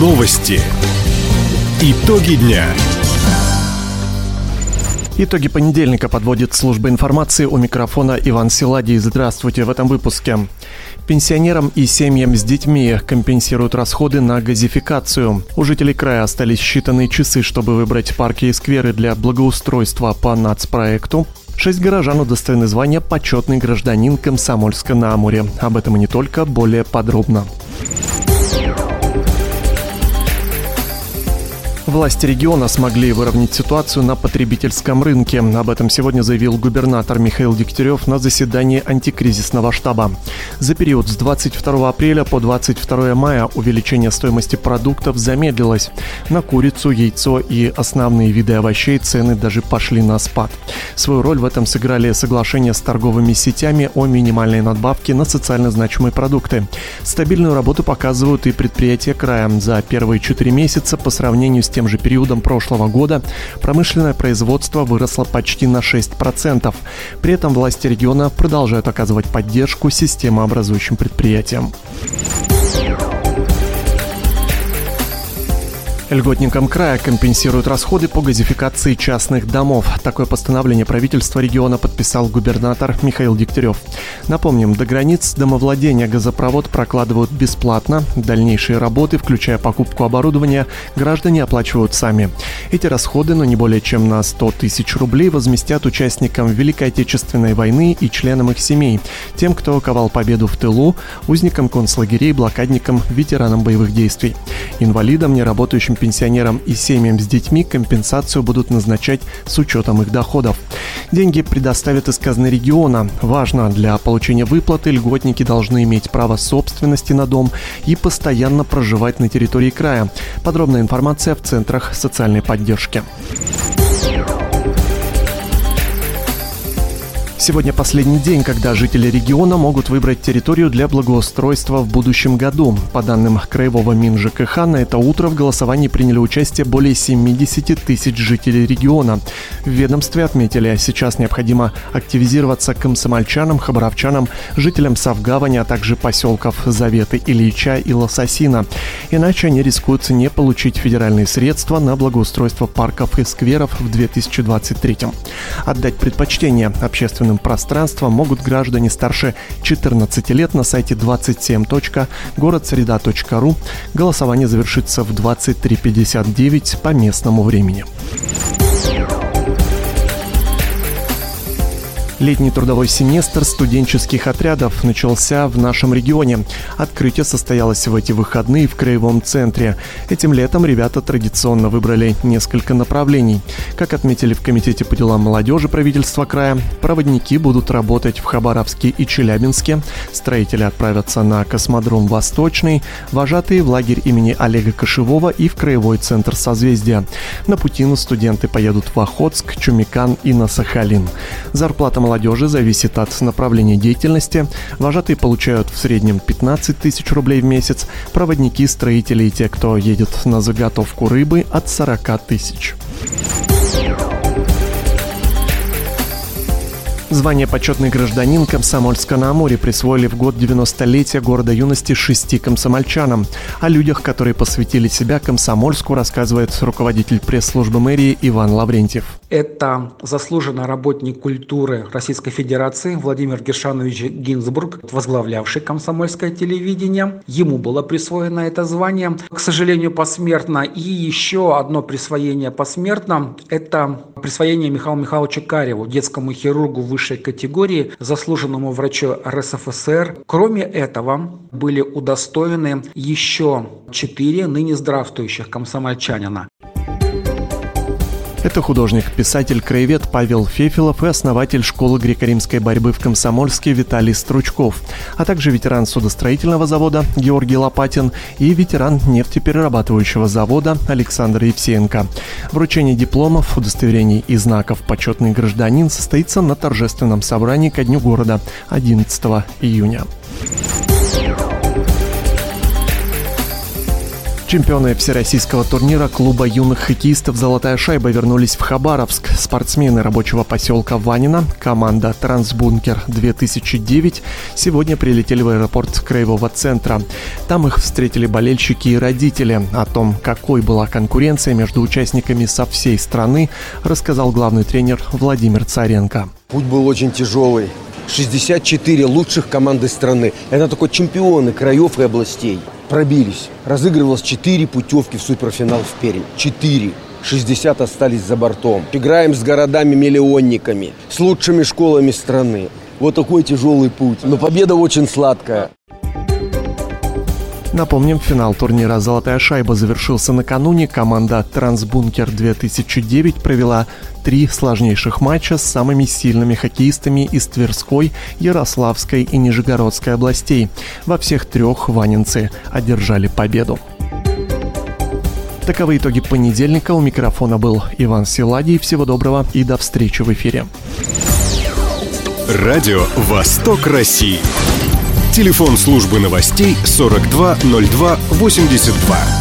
Новости. Итоги дня. Итоги понедельника подводит служба информации. У микрофона Иван Силадий. Здравствуйте. В этом выпуске. Пенсионерам и семьям с детьми компенсируют расходы на газификацию. У жителей края остались считанные часы, чтобы выбрать парки и скверы для благоустройства по нацпроекту. 6 горожан удостоены звания «Почетный гражданин Комсомольска-на-Амуре». Об этом и не только, более подробно. Власти региона смогли выровнять ситуацию на потребительском рынке. Об этом сегодня заявил губернатор Михаил Дегтярев на заседании антикризисного штаба. За период с 22 апреля по 22 мая увеличение стоимости продуктов замедлилось. На курицу, яйцо и основные виды овощей цены даже пошли на спад. Свою роль в этом сыграли соглашения с торговыми сетями о минимальной надбавке на социально значимые продукты. Стабильную работу показывают и предприятия края. За первые 4 месяца по сравнению с тем же периодом прошлого года промышленное производство выросло почти на 6%. При этом власти региона продолжают оказывать поддержку системообразующим предприятиям. Льготникам края компенсируют расходы по газификации частных домов. Такое постановление правительства региона подписал губернатор Михаил Дегтярев. Напомним, до границ домовладения газопровод прокладывают бесплатно. Дальнейшие работы, включая покупку оборудования, граждане оплачивают сами. Эти расходы, но не более чем на 100 тысяч рублей, возместят участникам Великой Отечественной войны и членам их семей, тем, кто ковал победу в тылу, узникам концлагерей, блокадникам, ветеранам боевых действий. Инвалидам, неработающим пенсионерам и семьям с детьми компенсацию будут назначать с учетом их доходов. Деньги предоставят из казны региона. Важно, для получения выплаты льготники должны иметь право собственности на дом и постоянно проживать на территории края. Подробная информация в центрах социальной поддержки. Сегодня последний день, когда жители региона могут выбрать территорию для благоустройства в будущем году. По данным краевого МинЖКХ, на это утро в голосовании приняли участие более 70 тысяч жителей региона. В ведомстве отметили, сейчас необходимо активизироваться комсомольчанам, хабаровчанам, жителям Совгавани, а также поселков Заветы, Ильича и Лососина. Иначе они рискуют не получить федеральные средства на благоустройство парков и скверов в 2023. Отдать предпочтение общественным пространством могут граждане старше 14 лет на сайте 27.городсреда.ру. Голосование завершится в 23:59 по местному времени. Летний трудовой семестр студенческих отрядов начался в нашем регионе. Открытие состоялось в эти выходные в краевом центре. Этим летом ребята традиционно выбрали несколько направлений. Как отметили в Комитете по делам молодежи правительства края, проводники будут работать в Хабаровске и Челябинске, строители отправятся на космодром Восточный, вожатые в лагерь имени Олега Кошевого и в краевой центр Созвездия. На Путину студенты поедут в Охотск, Чумикан и на Сахалин. Зарплата молодежи зависит от направления деятельности. Вожатые получают в среднем 15 тысяч рублей в месяц, проводники, строители и те, кто едет на заготовку рыбы, от 40 тысяч. Звание «Почетный гражданин Комсомольска-на-Амуре» присвоили в год 90-летия города юности 6 комсомольчанам. О людях, которые посвятили себя Комсомольску, рассказывает руководитель пресс-службы мэрии Иван Лаврентьев. Это заслуженный работник культуры Российской Федерации Владимир Гершанович Гинзбург, возглавлявший комсомольское телевидение. Ему было присвоено это звание, к сожалению, посмертно. И еще одно присвоение посмертно – это присвоение Михаилу Михайловичу Кареву, детскому хирургу высшей категории, заслуженному врачу РСФСР. Кроме этого, были удостоены еще 4 ныне здравствующих комсомольчанина. Это художник, писатель, краевед Павел Фефилов и основатель школы греко-римской борьбы в Комсомольске Виталий Стручков, а также ветеран судостроительного завода Георгий Лопатин и ветеран нефтеперерабатывающего завода Александр Евсенко. Вручение дипломов, удостоверений и знаков «Почетный гражданин» состоится на торжественном собрании ко дню города 11 июня. Чемпионы всероссийского турнира клуба юных хоккеистов «Золотая шайба» вернулись в Хабаровск. Спортсмены рабочего поселка Ванина, команда «Трансбункер-2009» сегодня прилетели в аэропорт краевого центра. Там их встретили болельщики и родители. О том, какой была конкуренция между участниками со всей страны, рассказал главный тренер Владимир Царенко. Путь был очень тяжелый. 64 лучших команды страны. Это только чемпионы краев и областей. Пробились. Разыгрывалось 4 путевки в суперфинал в Пермь. 4. 60 остались за бортом. Играем с городами-миллионниками, с лучшими школами страны. Вот такой тяжелый путь. Но победа очень сладкая. Напомним, финал турнира «Золотая шайба» завершился накануне. Команда «Трансбункер-2009» провела 3 сложнейших матча с самыми сильными хоккеистами из Тверской, Ярославской и Нижегородской областей. Во всех 3 ванинцы одержали победу. Таковы итоги понедельника. У микрофона был Иван Силадий. Всего доброго и до встречи в эфире. Радио «Восток России». Телефон службы новостей 420282.